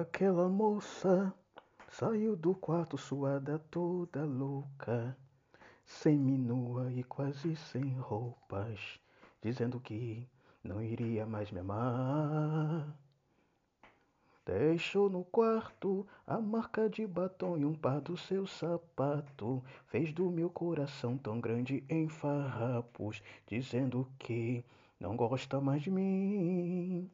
Aquela moça saiu do quarto suada toda louca, seminua e quase sem roupas, dizendo que não iria mais me amar. Deixou no quarto a marca de batom e um par do seu sapato, fez do meu coração tão grande em farrapos, dizendo que não gosta mais de mim.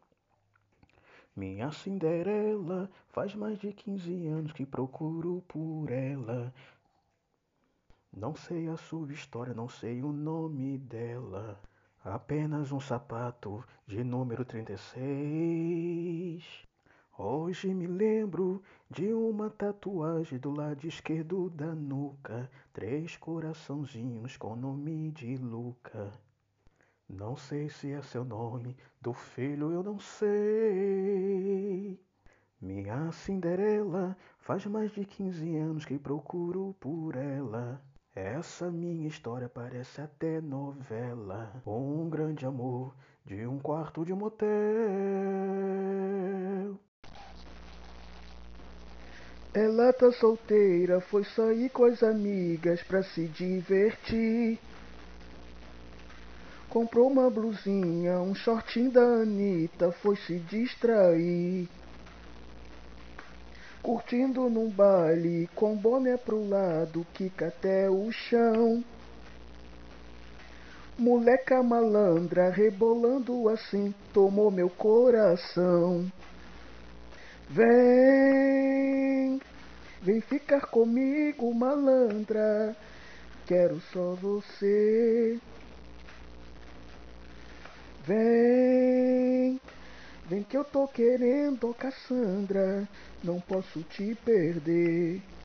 Minha Cinderela, faz mais de 15 anos que procuro por ela. Não sei a sua história, não sei o nome dela. Apenas um sapato de número 36. Hoje me lembro de uma tatuagem do lado esquerdo da nuca, 3 coraçãozinhos com nome de Luca. Não sei se é seu nome, do filho eu não sei. Minha Cinderela, faz mais de 15 anos que procuro por ela. Essa minha história parece até novela. Um grande amor de um quarto de motel. Ela tá solteira, foi sair com as amigas pra se divertir. Comprou uma blusinha, um shortinho da Anitta, foi se distrair. Curtindo num baile, com boné pro lado, quica até o chão. Moleca malandra, rebolando assim, tomou meu coração. Vem, vem ficar comigo, malandra, quero só você. Vem, vem que eu tô querendo, Cassandra, não posso te perder.